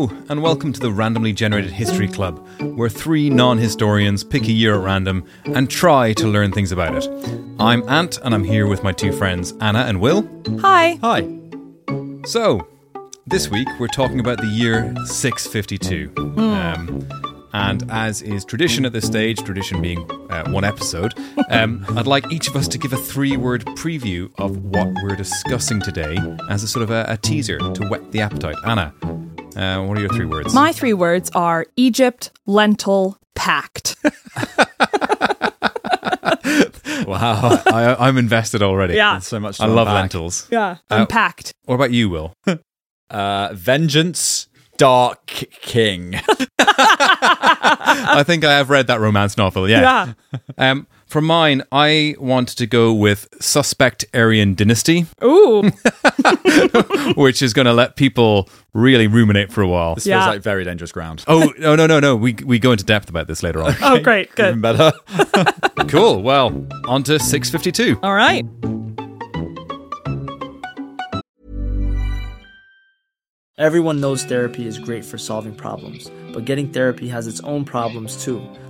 Hello, and welcome to the Randomly Generated History Club, where three non-historians pick a year at random and try to learn things about it. I'm Ant, and I'm here with my two friends, Anna and Will. Hi. Hi. So, this week we're talking about the year 652. And as is tradition at this stage, tradition being one episode, I'd like each of us to give a three-word preview of what we're discussing today as a sort of a teaser to whet the appetite. Anna, what are your three words? My three words are Egypt, lentil, pact. Wow, I'm invested already. Yeah. There's so much. I love lentils. Yeah, and pact. What about you, Will? Vengeance, Dark King. I think I have read that romance novel, yeah. For mine, I want to go with Suspect Aryan Dynasty. Ooh. Which is going to let people really ruminate for a while. This feels like very dangerous ground. Oh, no. We go into depth about this later on. Okay. Oh, great. Good. Even better. Cool. Well, on to 652. All right. Everyone knows therapy is great for solving problems, but getting therapy has its own problems too,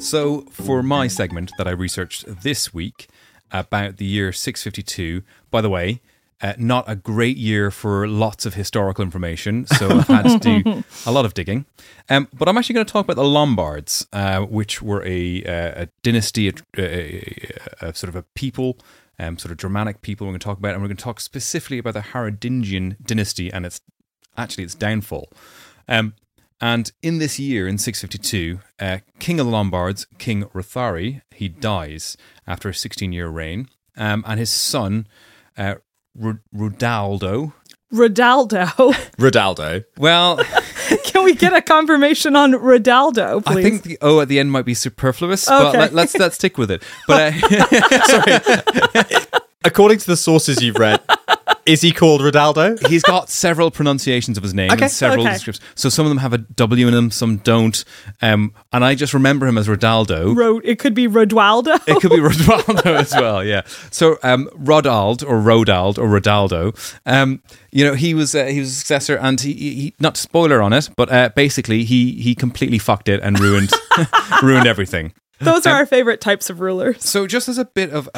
So for my segment that I researched this week about the year 652, by the way, not a great year for lots of historical information, so I've had to do a lot of digging. But I'm actually going to talk about the Lombards, which were a dynasty, a sort of a people, sort of Germanic people we're going to talk about, and we're going to talk specifically about the Harodingian dynasty and its downfall. And in this year, in 652, King of the Lombards, King Rothari, he dies after a 16-year reign, and his son, Rodaldo. Well, can we get a confirmation on Rodaldo, please? I think the O at the end might be superfluous, okay. But let's stick with it. But sorry. According to the sources you've read, is he called Rodaldo? He's got several pronunciations of his name and several descriptions. So some of them have a W in them, some don't. And I just remember him as Rodaldo. It could be Rodualdo. It could be Rodualdo as well, yeah. So Rodald or Rodaldo, he was a successor, and he not to spoiler on it, but basically he completely fucked it and ruined everything. Those are our favorite types of rulers. So just as a bit of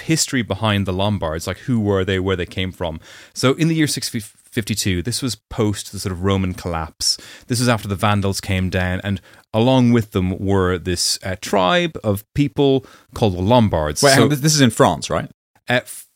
history behind the Lombards, like who were they, where they came from. So in the year 652, this was post the sort of Roman collapse. This was after the Vandals came down, and along with them were this tribe of people called the Lombards. Wait, so, this is in France, right?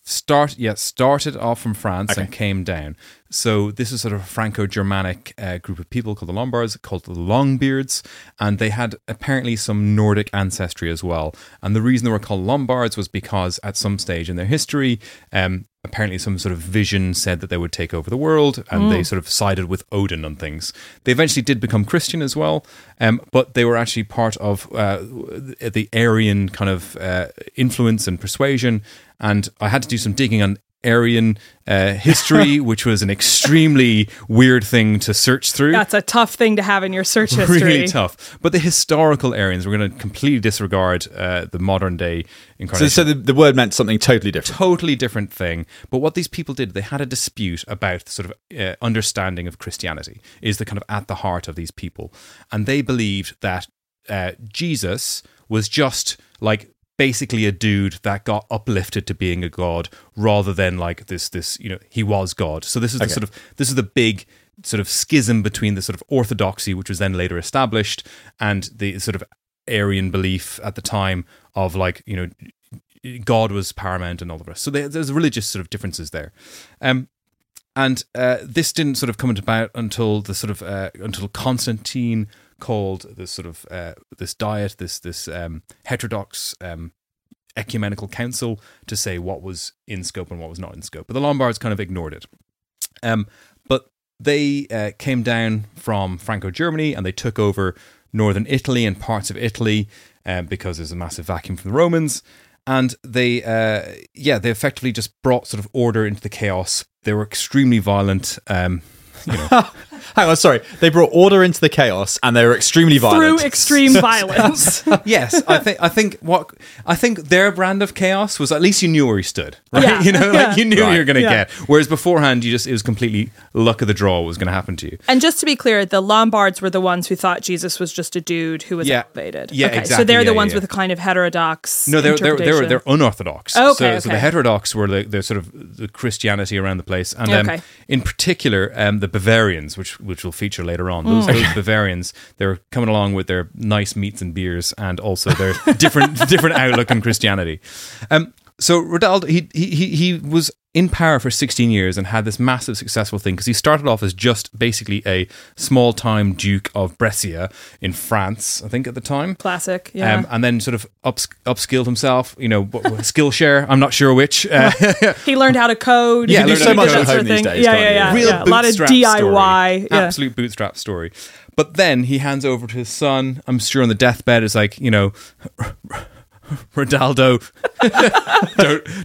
Started off from France and came down. So this is sort of a Franco-Germanic group of people called the Lombards, called the Longbeards, and they had apparently some Nordic ancestry as well. And the reason they were called Lombards was because at some stage in their history, apparently some sort of vision said that they would take over the world, and they sort of sided with Odin on things. They eventually did become Christian as well, but they were actually part of the Aryan kind of influence and persuasion. And I had to do some digging on Aryan history, which was an extremely weird thing to search through. That's a tough thing to have in your search history. Really tough. But the historical Aryans, we're going to completely disregard the modern day incarnation. So the word meant something totally different. Totally different thing. But what these people did, they had a dispute about the sort of understanding of Christianity, is the kind of at the heart of these people. And they believed that Jesus was just like basically a dude that got uplifted to being a god, rather than like this you know, he was God. So this is the big sort of schism between the sort of orthodoxy, which was then later established, and the sort of Aryan belief at the time of like, you know, God was paramount and all the rest. So there's religious sort of differences there. And this didn't sort of come about until the sort of until Constantine called this sort of this diet, this heterodox ecumenical council, to say what was in scope and what was not in scope. But the Lombards kind of ignored it. But they came down from Franco-Germany and they took over northern Italy and parts of Italy because there's a massive vacuum from the Romans. And they effectively just brought sort of order into the chaos. They were extremely violent. You know. Hang on, sorry. They brought order into the chaos, and they were extremely violent. Through extreme violence. Yes, I think their brand of chaos was at least you knew where he stood, right? Yeah. You know, like you knew you were going to get. Whereas beforehand, it was completely luck of the draw what was going to happen to you. And just to be clear, the Lombards were the ones who thought Jesus was just a dude who was elevated. Yeah, okay, exactly. So they're the ones with a kind of heterodox. No, they're unorthodox. Okay, so the heterodox were the sort of the Christianity around the place, and in particular the Bavarians, which will feature later on. Those Bavarians, they're coming along with their nice meats and beers, and also their different outlook on Christianity. So Rodaldo, he was in power for 16 years and had this massive successful thing, because he started off as just basically a small-time Duke of Brescia in France, I think, at the time. Classic, yeah. And then sort of upskilled himself, you know, Skillshare, I'm not sure which. He learned how to code. Yeah, you can do so much at home these days. Yeah. Real bootstrap, a lot of DIY. Yeah. Absolute bootstrap story. But then he hands over to his son, I'm sure on the deathbed, it's like, you know... Rodaldo,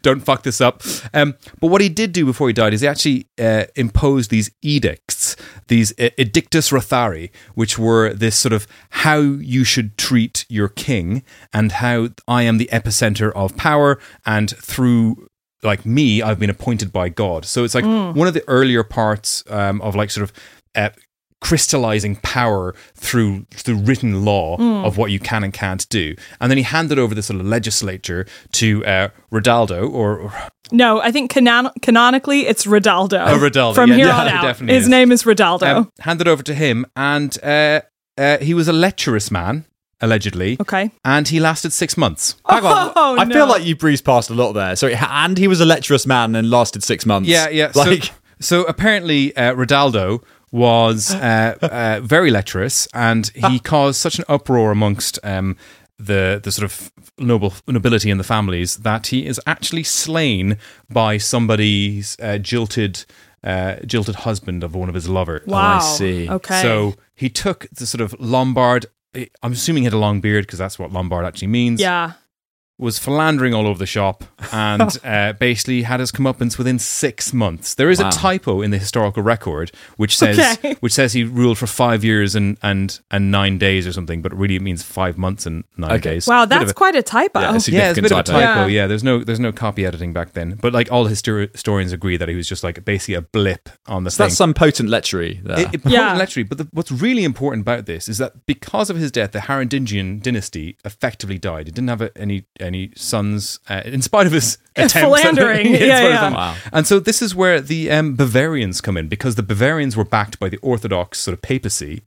don't fuck this up. But what he did do before he died is he actually imposed these edicts, these Edictus Rothari, which were this sort of how you should treat your king, and how I am the epicenter of power, and through like me, I've been appointed by God. So it's like one of the earlier parts of like sort of. Crystallizing power through written law of what you can and can't do. And then he handed over this sort of legislature to Rodaldo or... No, I think canonically it's Rodaldo. Oh, Rodaldo. From here on out. His name is Rodaldo. Handed over to him, and he was a lecherous man, allegedly. Okay. And he lasted 6 months. I feel like you breezed past a lot there. So, and he was a lecherous man and lasted 6 months. Yeah. Like... So apparently Rodaldo... was very lecherous, and he caused such an uproar amongst the sort of nobility and the families that he is actually slain by somebody's jilted husband of one of his lovers. Wow. Oh, I see. Okay. So he took the sort of Lombard, I'm assuming he had a long beard because that's what Lombard actually means. Yeah. Was philandering all over the shop and basically had his comeuppance within 6 months. There is a typo in the historical record which says he ruled for 5 years and 9 days or something, but really it means 5 months and 9 days. Wow, that's quite a typo. Yeah, it's a bit of a typo. Yeah, there's no copy editing back then. But like all historians agree that he was just like basically a blip on the thing. That's some potent lechery there. Potent lechery. But what's really important about this is that because of his death, the Harodingian dynasty effectively died. It didn't have any sons, in spite of his attempts. Philandering. Wow. And so this is where the Bavarians come in, because the Bavarians were backed by the Orthodox sort of papacy,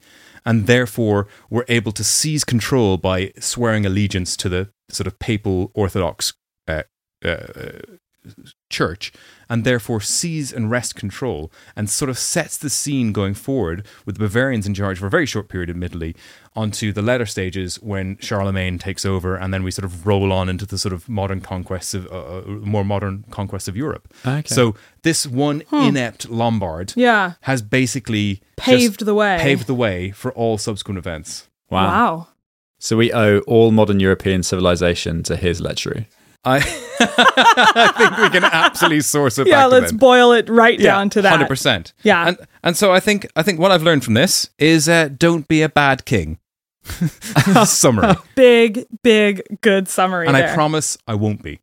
and therefore were able to seize control by swearing allegiance to the sort of papal Orthodox church, and therefore seize and wrest control, and sort of sets the scene going forward with the Bavarians in charge for a very short period, admittedly, onto the latter stages when Charlemagne takes over, and then we sort of roll on into the sort of more modern conquests of Europe. Okay. So this one inept Lombard has basically paved the way for all subsequent events. Wow. So we owe all modern European civilization to his lechery. I think we can absolutely source it back to let's boil it down to that. 100%. Yeah. And so I think what I've learned from this is don't be a bad king. Summary. Big, good summary and there. I promise I won't be.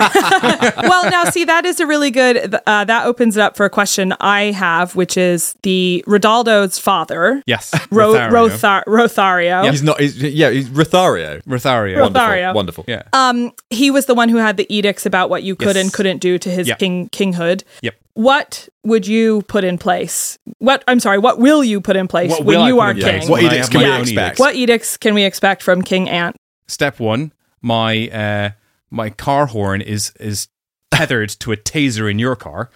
Well, now, see, that is a really good... that opens it up for a question I have, which is the Rodaldo's father. Yes. Rothario. Yeah. He's Rothario. Rothario. Wonderful. Yeah. He was the one who had the edicts about what you could and couldn't do to his kinghood. Yep. What would you put in place? What will you put in place when you are king? What edicts can we expect? What edicts can we expect from King Ant? Step one, my car horn is tethered to a taser in your car.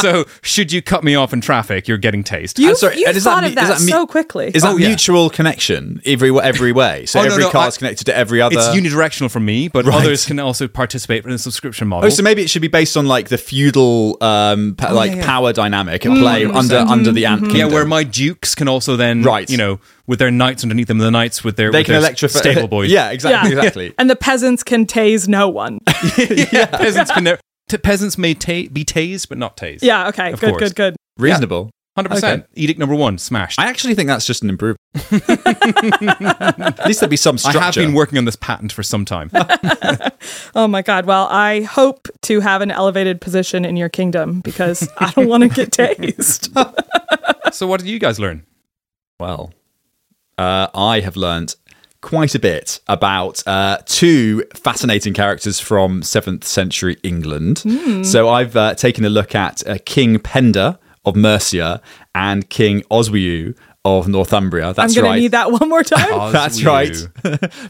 So should you cut me off in traffic, you're getting tased. You thought of that so quickly. Is that mutual connection every way? So every car's connected to every other. It's unidirectional from me, but others can also participate in a subscription model. Oh, so maybe it should be based on like the feudal power dynamic and play under the Ant Kingdom. Yeah, where my dukes can also then, with their knights underneath them, the knights with their stable boys. Yeah, exactly. Yeah. And the peasants can tase no one. Peasants can... Peasants may be tased, but not tased. Yeah, okay. Good. Reasonable. Yeah, 100%. Okay. Edict number 1, smashed. I actually think that's just an improvement. At least there'd be some structure. I have been working on this patent for some time. Oh my God. Well, I hope to have an elevated position in your kingdom because I don't want to get tased. So what did you guys learn? Well, I have learned quite a bit about two fascinating characters from 7th century England. So I've taken a look at King Penda of Mercia and King Oswiu of Northumbria. That's right. I'm going to need that one more time. That's right.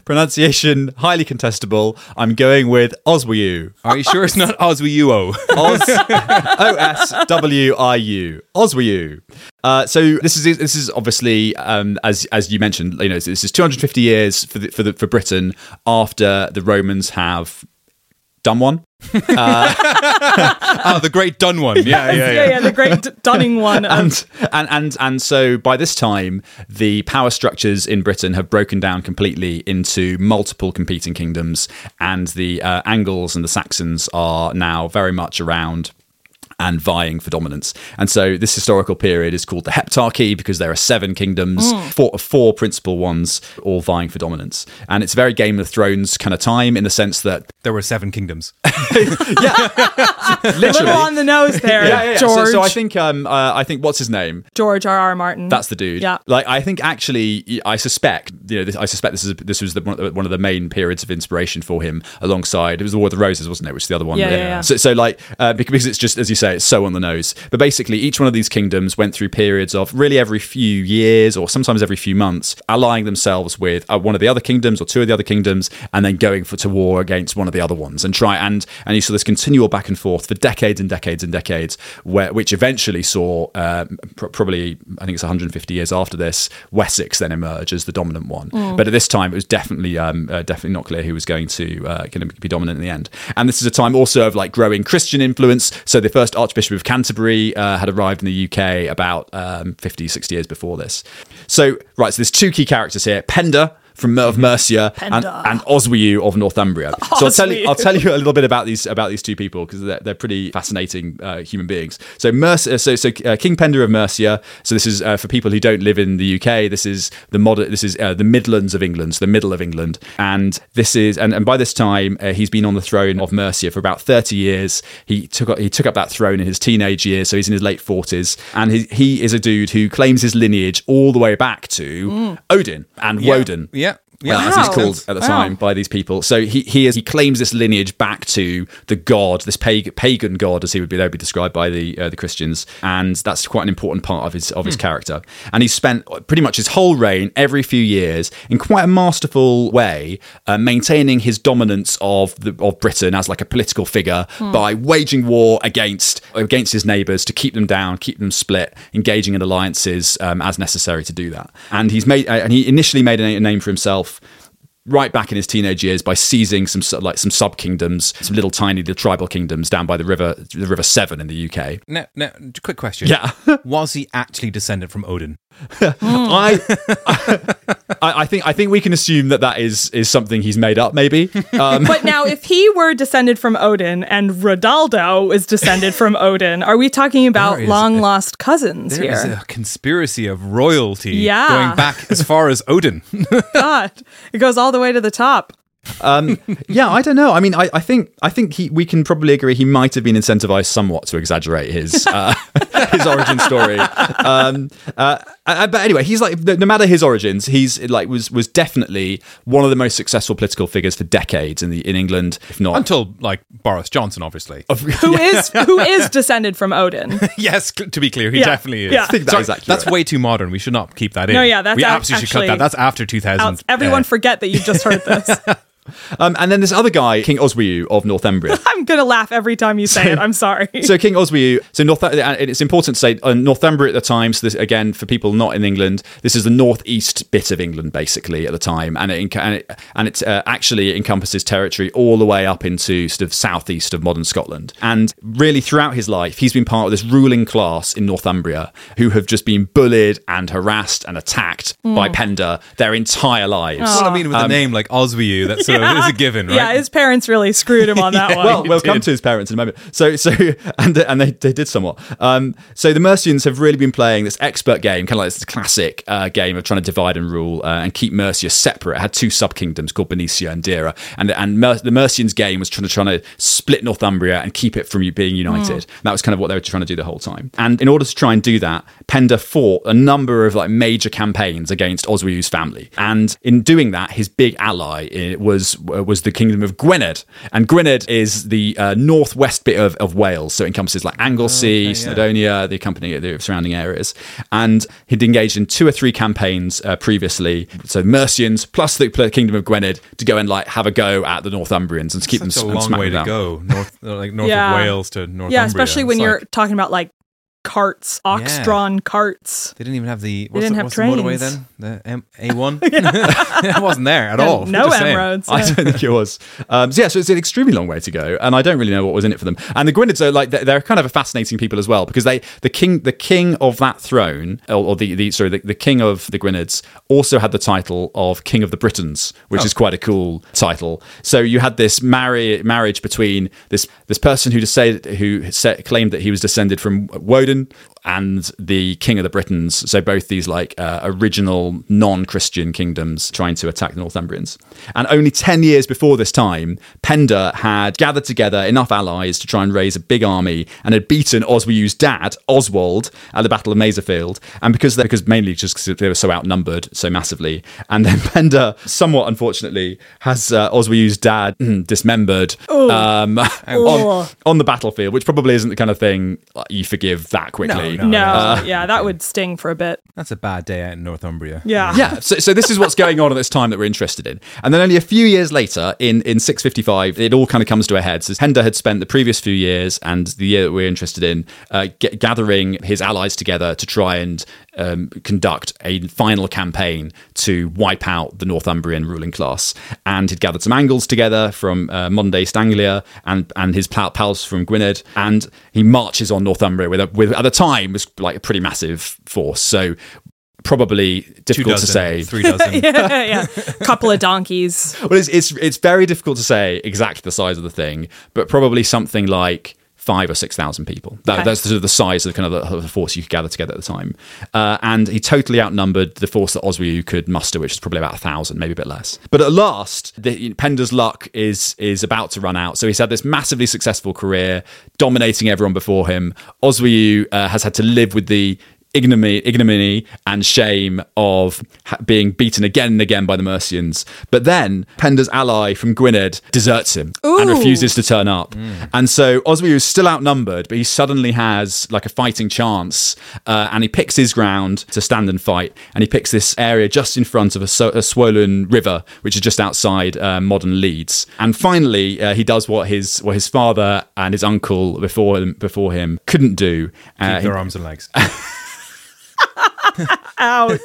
Pronunciation highly contestable. I'm going with Oswiu. Are you sure it's not Oswiuo? Oswiu. Oswiu. So this is obviously as you mentioned, this is 250 years for Britain after the Romans have done one. The great done one. The great dunning one. And so by this time, the power structures in Britain have broken down completely into multiple competing kingdoms, and the Angles and the Saxons are now very much around and vying for dominance. And so this historical period is called the Heptarchy because there are 7 kingdoms, four principal ones, all vying for dominance. And it's very Game of Thrones kind of time in the sense that... There were 7 kingdoms. Literally. A little on the nose there, George. So I think, what's his name? George R.R. Martin. That's the dude. Yeah. I suspect this was one of the main periods of inspiration for him alongside... It was the War of the Roses, wasn't it? Which is the other one. Yeah. So because it's just, as you say, it's so on the nose. But basically, each one of these kingdoms went through periods of really every few years or sometimes every few months allying themselves with one of the other kingdoms or two of the other kingdoms and then going to war against one of the other ones and you saw this continual back and forth for decades which eventually saw probably, I think it's 150 years after this, Wessex then emerge as the dominant one. But at this time it was definitely not clear who was going to be dominant in the end. And this is a time also of growing Christian influence. So the first Archbishop of Canterbury had arrived in the UK about 50, 60 years before this. So there's two key characters here, Penda of Mercia and Oswiu of Northumbria. So I'll tell you a little bit about these two people because they're pretty fascinating human beings. So Mercia, King Penda of Mercia. So this is for people who don't live in the UK. This is the Midlands of England, so the middle of England. And this is and by this time he's been on the throne of Mercia for about 30 years. He took up that throne in his teenage years, so he's in his late 40s. And he is a dude who claims his lineage all the way back to Odin and Woden. Yeah, as he's called at the time by these people. So he claims this lineage back to the god, this pagan god, as they would be described by the Christians, and that's quite an important part of his character. And he spent pretty much his whole reign, every few years, in quite a masterful way, maintaining his dominance of Britain as a political figure by waging war against his neighbours to keep them down, keep them split, engaging in alliances as necessary to do that. And he initially made a name for himself right back in his teenage years by seizing some sub kingdoms, some little tiny little tribal kingdoms down by the River Severn in the UK. Now, quick question. Yeah. Was he actually descended from Odin? I think we can assume that is something he's made up, maybe. But now, if he were descended from Odin and Rodaldo is descended from Odin, are we talking about long-lost cousins here? There is a conspiracy of royalty going back as far as Odin. God, it goes all the way to the top. I don't know. I mean, I think we can probably agree he might have been incentivized somewhat to exaggerate his origin story. But anyway, he's like, no matter his origins, he's like was definitely one of the most successful political figures for decades in England, if not until like Boris Johnson, obviously, who is descended from Odin. Yes, to be clear, he definitely is. Yeah. I think that's way too modern. We should not keep that in. No, yeah, that's we absolutely should cut that. That's after 2000. Everyone forget that you just heard this. And then this other guy, King Oswiu of Northumbria. I'm going to laugh every time you say it. I'm sorry. So King Oswiu, it's important to say Northumbria at the time, so this, again, for people not in England, this is the northeast bit of England, basically, at the time. And it actually encompasses territory all the way up into sort of southeast of modern Scotland. And really throughout his life, he's been part of this ruling class in Northumbria who have just been bullied and harassed and attacked by Penda their entire lives. Well, I mean, with a name like Oswiu, that's so it is a given, right? Yeah, his parents really screwed him on that one. Well, we'll come to his parents in a moment. So they did somewhat. So the Mercians have really been playing this expert game, kind of like this classic game of trying to divide and rule and keep Mercia separate. It had two sub-kingdoms called Benicia and Dira. And the Mercians' game was trying to split Northumbria and keep it from being united. And that was kind of what they were trying to do the whole time. And in order to try and do that, Penda fought a number of like major campaigns against Oswiu's family. And in doing that, his big ally was the kingdom of Gwynedd. And Gwynedd is the northwest bit of Wales, so it encompasses like Anglesey, Snowdonia, the surrounding areas. And he'd engaged in two or three campaigns previously, so Mercians plus the kingdom of Gwynedd to go and like have a go at the Northumbrians and keep them smacked down. It's a long way to go, north of Wales to Northumbria. Yeah, especially when you're talking about like carts, ox-drawn carts. They didn't even have the motorway then? The A1? It wasn't there at all. No M roads. Yeah. I don't think it was. So it's an extremely long way to go, and I don't really know what was in it for them. And the Gwynedd, so like they're kind of a fascinating people as well, because the king of that throne, or the king of the Gwynedds, also had the title of King of the Britons, which is quite a cool title. So you had this marriage between this person who claimed that he was descended from Woden and the King of the Britons, so both these like original non-Christian kingdoms trying to attack the Northumbrians. And only 10 years before this time, Penda had gathered together enough allies to try and raise a big army and had beaten Oswiu's dad, Oswald, at the Battle of Maserfield. And because mainly just because they were so outnumbered so massively. And then Penda, somewhat unfortunately, has Oswiu's dad dismembered on the battlefield, which probably isn't the kind of thing you forgive that quickly. No, that would sting for a bit. That's a bad day out in Northumbria. Yeah. So this is what's going on at this time that we're interested in. And then only a few years later, in 655, it all kind of comes to a head. So Penda had spent the previous few years and the year that we're interested in gathering his allies together to try and conduct a final campaign to wipe out the Northumbrian ruling class. And he'd gathered some Angles together from modern-day East Anglia and his pals from Gwynedd, and he marches on Northumbria with at the time was like a pretty massive force. So probably difficult to say. 3 dozen. yeah. Couple of donkeys. Well, it's very difficult to say exactly the size of the thing, but probably something like 5,000 or 6,000 people. That's sort of the size of kind of the force you could gather together at the time. And he totally outnumbered the force that Oswiu could muster, which is probably about 1,000, maybe a bit less. But at last, Penda's luck is about to run out. So he's had this massively successful career, dominating everyone before him. Oswiu has had to live with the ignominy and shame of being beaten again and again by the Mercians. But then Penda's ally from Gwynedd deserts him and refuses to turn up. And so Oswiu is still outnumbered, but he suddenly has like a fighting chance and he picks his ground to stand and fight. And he picks this area just in front of a swollen river, which is just outside modern Leeds. And finally, he does what his father and his uncle before him couldn't do. Keep their arms and legs. Ouch.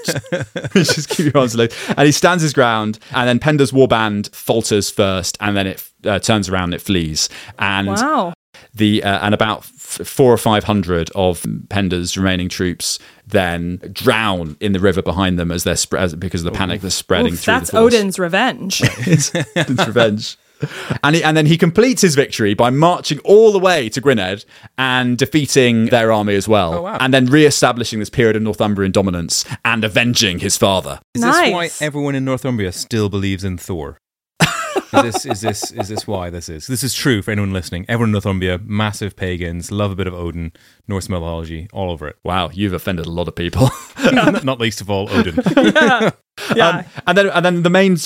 Just keep your arms low. And he stands his ground, and then Penda's warband falters first, and then it turns around and it flees. And wow. And about 400 or 500 of Penda's remaining troops then drown in the river behind them as they're because of the panic that's spreading through the force. That's Odin's revenge. It's Odin's revenge. And then he completes his victory by marching all the way to Gwynedd and defeating their army as well. Oh, wow. And then re-establishing this period of Northumbrian dominance and avenging his father. Is this why everyone in Northumbria still believes in Thor? Is this why this is? This is true for anyone listening. Everyone in Northumbria, massive pagans, love a bit of Odin, Norse mythology, all over it. Wow, you've offended a lot of people. Not least of all Odin. Yeah. Yeah. And then the main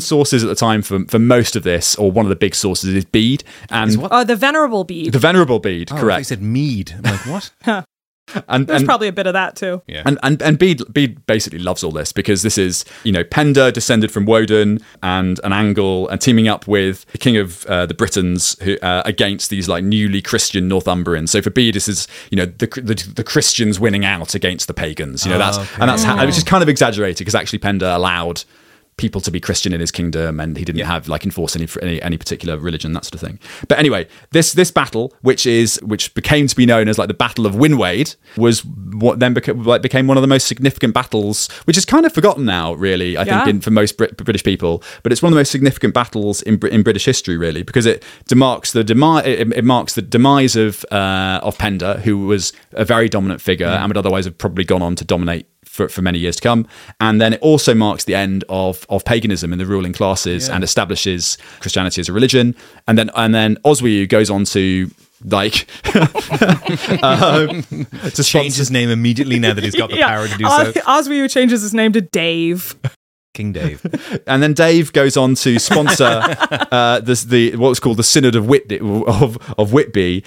sources at the time for most of this, or one of the big sources, is Bede. The venerable Bede. The venerable Bede, correct. They said mead. I'm like, what? And there's probably a bit of that too. Yeah. And Bede basically loves all this because this is, Penda descended from Woden and an Angle and teaming up with the king of the Britons who against these newly Christian Northumbrians. So for Bede, this is the Christians winning out against the pagans. That's which is kind of exaggerated because actually Penda allowed people to be Christian in his kingdom, and he didn't have enforce any particular religion, that sort of thing. But anyway, this battle, which became to be known as the Battle of Winwade, was what then became one of the most significant battles, which is kind of forgotten now, really. I think for most British people, but it's one of the most significant battles in British history, really, because it marks the demise of Penda, who was a very dominant figure and would otherwise have probably gone on to dominate for many years to come. And then it also marks the end of paganism in the ruling classes and establishes Christianity as a religion. And then Oswiu goes on to to change his name immediately now that he's got the power to do so. Oswiu changes his name to Dave. King Dave. And then Dave goes on to sponsor what was called the Synod of Whitby,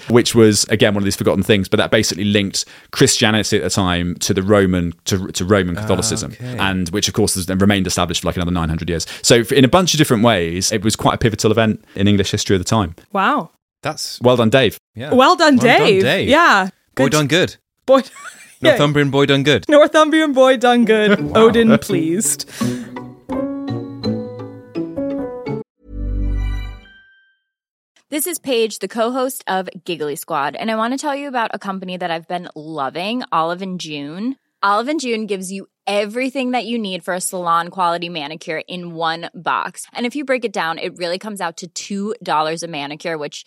which was again one of these forgotten things, but that basically linked Christianity at the time to the Roman Catholicism, and which of course has then remained established for another 900 years. So in a bunch of different ways, it was quite a pivotal event in English history at the time. Wow, that's well done, Dave. Yeah, well done, Dave. Yeah, boy done good. Boy. Northumbrian boy done good. Northumbrian boy done good. Wow. Odin pleased. This is Paige, the co-host of Giggly Squad, and I want to tell you about a company that I've been loving, Olive & June. Olive & June gives you everything that you need for a salon-quality manicure in one box. And if you break it down, it really comes out to $2 a manicure, which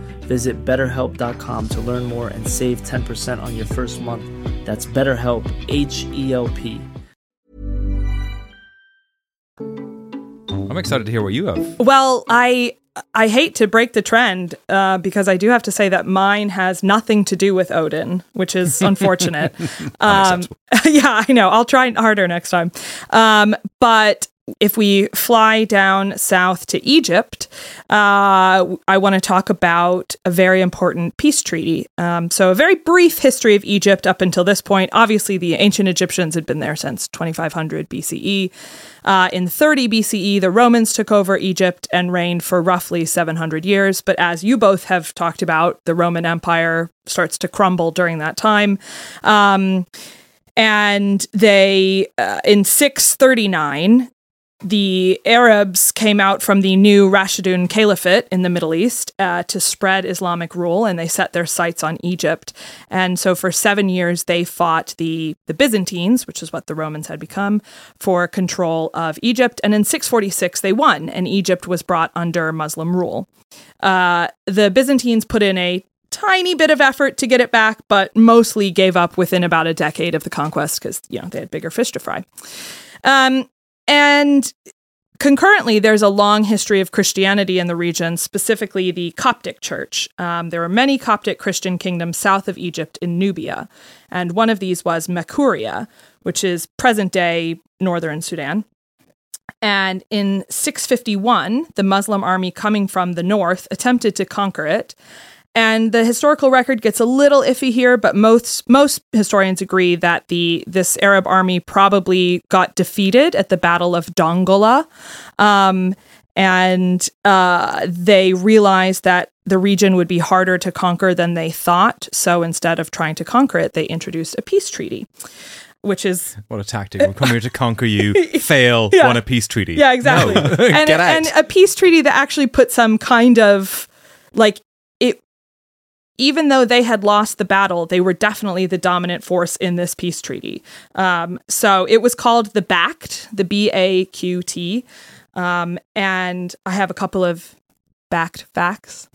Visit BetterHelp.com to learn more and save 10% on your first month. That's BetterHelp, H-E-L-P. I'm excited to hear what you have. Well, I hate to break the trend because I do have to say that mine has nothing to do with Odin, which is unfortunate. Yeah, I know. I'll try harder next time. But if we fly down south to Egypt, I want to talk about a very important peace treaty. So a very brief history of Egypt up until this point. Obviously, the ancient Egyptians had been there since 2500 BCE. In 30 BCE, the Romans took over Egypt and reigned for roughly 700 years. But as you both have talked about, the Roman Empire starts to crumble during that time. And they, in 639... the Arabs came out from the new Rashidun Caliphate in the Middle East to spread Islamic rule, and they set their sights on Egypt. And so for 7 years, they fought the Byzantines, which is what the Romans had become, for control of Egypt. And in 646, they won, and Egypt was brought under Muslim rule. The Byzantines put in a tiny bit of effort to get it back, but mostly gave up within about a decade of the conquest because, you know, they had bigger fish to fry. And concurrently, there's a long history of Christianity in the region, specifically the Coptic Church. There were many Coptic Christian kingdoms south of Egypt in Nubia, and one of these was Makuria, which is present-day northern Sudan. And in 651, the Muslim army coming from the north attempted to conquer it. And the historical record gets a little iffy here, but most historians agree that this Arab army probably got defeated at the Battle of Dongola. And they realized that the region would be harder to conquer than they thought. So instead of trying to conquer it, they introduced a peace treaty. Which is... What a tactic. We'll come here to conquer you, fail, yeah. Want a peace treaty. Yeah, exactly. No. Get out. And a peace treaty that actually put some kind of, like, it. Even though they had lost the battle, they were definitely the dominant force in this peace treaty. So it was called the Baqt, the B-A-Q-T. And I have a couple of Baqt facts.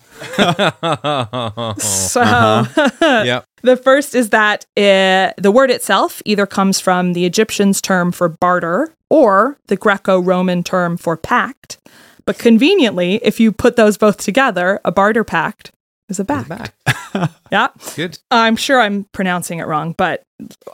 So... Uh-huh. Yep. The first is that the word itself either comes from the Egyptians' term for barter or the Greco-Roman term for pact. But conveniently, if you put those both together, a barter pact is a bact. Yeah. Good. I'm sure I'm pronouncing it wrong, but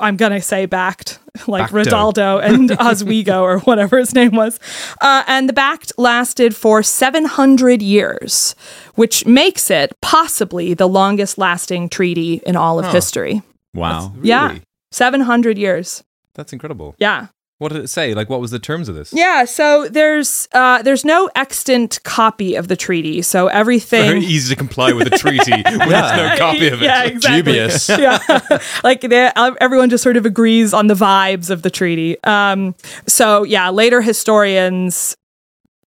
I'm going to say bact, like Baqto. Rodaldo and Oswiu or whatever his name was. And the bact lasted for 700 years, which makes it possibly the longest lasting treaty in all of history. Wow. Really? Yeah. 700 years. That's incredible. Yeah. What did it say? Like, what was the terms of this? Yeah, so there's no extant copy of the treaty, so everything... Very easy to comply with a treaty when there's no copy of it. Yeah, exactly. Dubious. Yeah. Like, everyone just sort of agrees on the vibes of the treaty. Later historians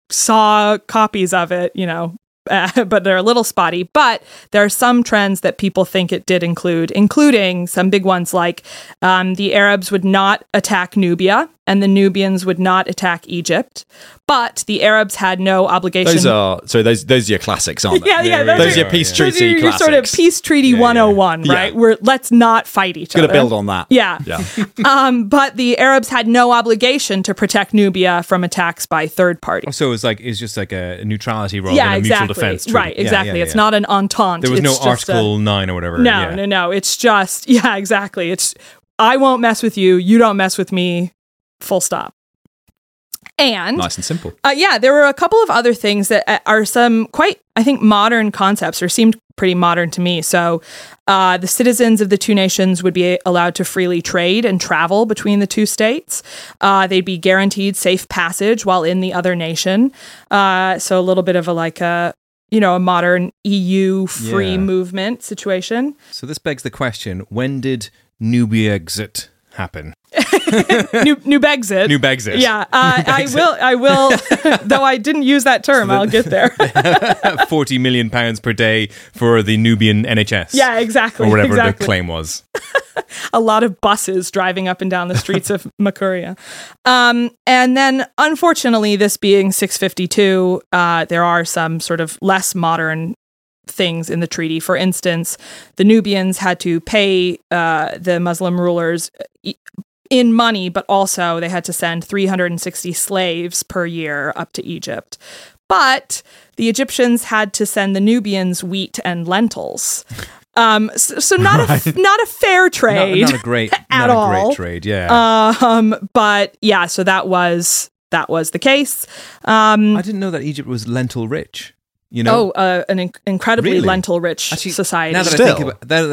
saw copies of it, you know, but they're a little spotty. But there are some trends that people think it did include, including some big ones like the Arabs would not attack Nubia and the Nubians would not attack Egypt. But the Arabs had no obligation. Those are your classics, aren't they? Yeah. Those are your peace treaty classics. Your sort of peace treaty 101, right? Yeah. Let's not fight each other. Gonna build on that. Yeah. But the Arabs had no obligation to protect Nubia from attacks by third parties. So it's just like a neutrality rather than a mutual defense treaty. Right, exactly. It's not an entente. There was no Article 9 or whatever. No. It's just, exactly. It's, I won't mess with you. You don't mess with me. Full stop. And nice and simple. There were a couple of other things that are some quite, I think, modern concepts or seemed pretty modern to me. So the citizens of the two nations would be allowed to freely trade and travel between the two states. They'd be guaranteed safe passage while in the other nation. So a little bit of a modern EU free movement situation. So this begs the question, when did Nubia exit happen? New Brexit. Yeah, I will. Though I didn't use that term, I'll get there. £40 million per day for the Nubian NHS. Yeah, exactly. Or whatever the claim was. A lot of buses driving up and down the streets of Makuria. And then, unfortunately, this being 652, there are some sort of less modern things in the treaty. For instance, the Nubians had to pay the Muslim rulers in money, but also they had to send 360 slaves per year up to Egypt. But the Egyptians had to send the Nubians wheat and lentils. Not a fair trade. Not a great trade. Yeah. So that was the case. I didn't know that Egypt was lentil rich. You know? An incredibly really? Lentil-rich society. Now that I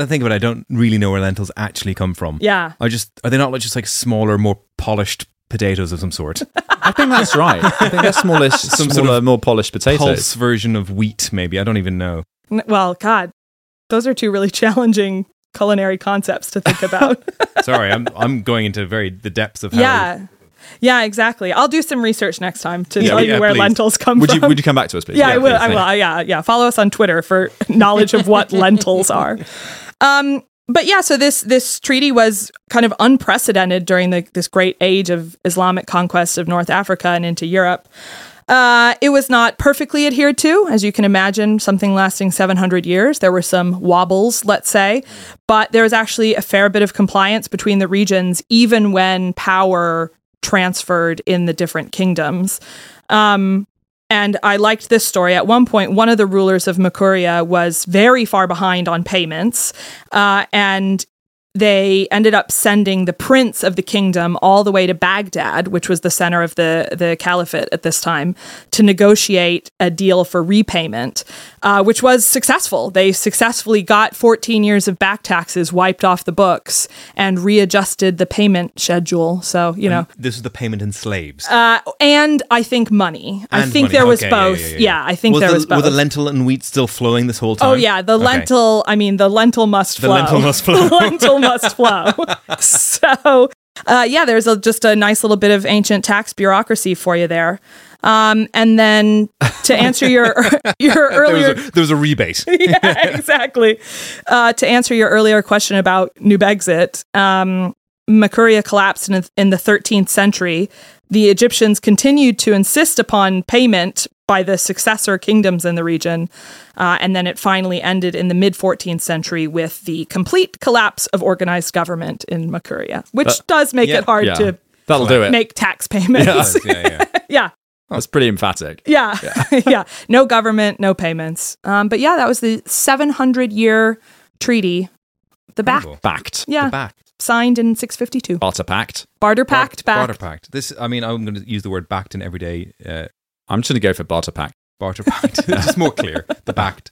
think about it, I don't really know where lentils actually come from. Yeah. Are they not just like smaller, more polished potatoes of some sort? I think that's right. I think they're smaller, more polished potatoes. Pulse version of wheat, maybe. I don't even know. Well, God, those are two really challenging culinary concepts to think about. Sorry, I'm going into the depths of how... Yeah, exactly. I'll do some research next time to tell you where lentils come from. Would you come back to us, please? Yeah, I will. Follow us on Twitter for knowledge of what lentils are. So this treaty was kind of unprecedented during this great age of Islamic conquest of North Africa and into Europe. It was not perfectly adhered to, as you can imagine, something lasting 700 years. There were some wobbles, let's say, but there was actually a fair bit of compliance between the regions, even when power transferred in the different kingdoms. And I liked this story. At one point, one of the rulers of Makuria was very far behind on payments, and they ended up sending the prince of the kingdom all the way to Baghdad, which was the center of the caliphate at this time, to negotiate a deal for repayment, which was successful. They successfully got 14 years of back taxes wiped off the books and readjusted the payment schedule. So, you know. This is the payment in slaves. And I think money. I think there was both. Yeah, I think there was both. Were the lentil and wheat still flowing this whole time? Oh, yeah. The lentil must flow. The lentil must flow. Must flow. So, there's just a nice little bit of ancient tax bureaucracy for you there. And then to answer your earlier... There was a rebate. Yeah, exactly. To answer your earlier question about Nubexit, Makuria collapsed in the 13th century. The Egyptians continued to insist upon payment by the successor kingdoms in the region. And then it finally ended in the mid-14th century with the complete collapse of organized government in Makuria, which does make it hard to make tax payments. Yeah. Yeah. That's pretty emphatic. Yeah. Yeah. No government, no payments. But yeah, that was the 700-year treaty. The Baqt. Yeah. The Baqt. Signed in 652. Barter Pact. This, I mean, I'm going to use the word Baqt in everyday. I'm just going to go for Barter Pact. Barter Pact. That's more clear. The Baqt.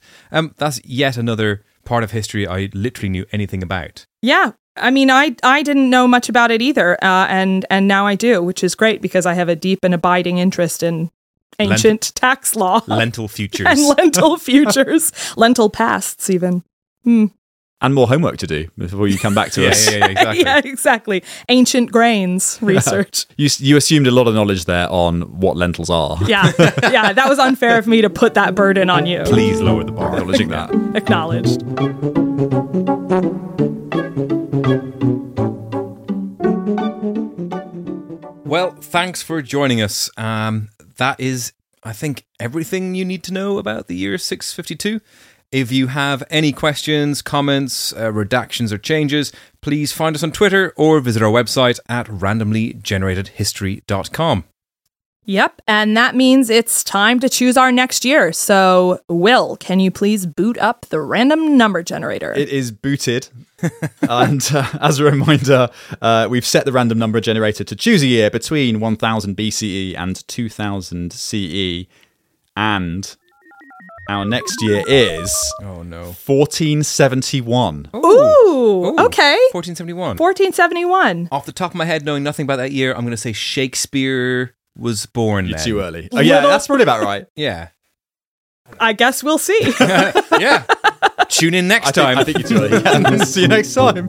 That's yet another part of history I literally knew anything about. Yeah. I mean, I didn't know much about it either. And now I do, which is great because I have a deep and abiding interest in ancient tax law. Lentil futures. And lentil futures. Lentil pasts, even. Hmm. And more homework to do before you come back to us. Yeah, exactly. Ancient grains research. You assumed a lot of knowledge there on what lentils are. Yeah, that was unfair of me to put that burden on you. Please lower the bar. Acknowledging that. Acknowledged. Well, thanks for joining us. That is, I think, everything you need to know about the year 652. If you have any questions, comments, redactions, or changes, please find us on Twitter or visit our website at randomlygeneratedhistory.com. Yep, and that means it's time to choose our next year. So, Will, can you please boot up the random number generator? It is booted. And as a reminder, we've set the random number generator to choose a year between 1000 BCE and 2000 CE, and... our next year is 1471. Ooh, okay. 1471. Off the top of my head, knowing nothing about that year, I'm going to say Shakespeare was born. You're then. Too early. Oh yeah, that's probably about right. Yeah. I guess we'll see. Yeah. Tune in next time. I think you're too early. Yeah. See you next time.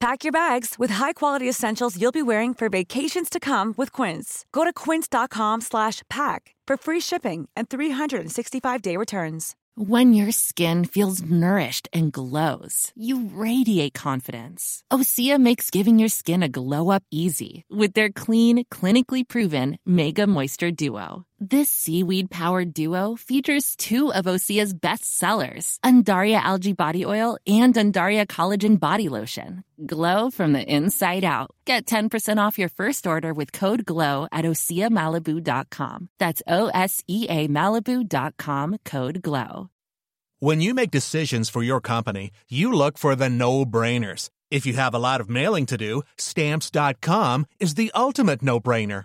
Pack your bags with high-quality essentials you'll be wearing for vacations to come with Quince. Go to quince.com/pack for free shipping and 365-day returns. When your skin feels nourished and glows, you radiate confidence. Osea makes giving your skin a glow-up easy with their clean, clinically proven Mega Moisture Duo. This seaweed-powered duo features two of Osea's best sellers, Undaria Algae Body Oil and Undaria Collagen Body Lotion. Glow from the inside out. Get 10% off your first order with code GLOW at OseaMalibu.com. That's OSEA Malibu.com, code GLOW. When you make decisions for your company, you look for the no-brainers. If you have a lot of mailing to do, Stamps.com is the ultimate no-brainer.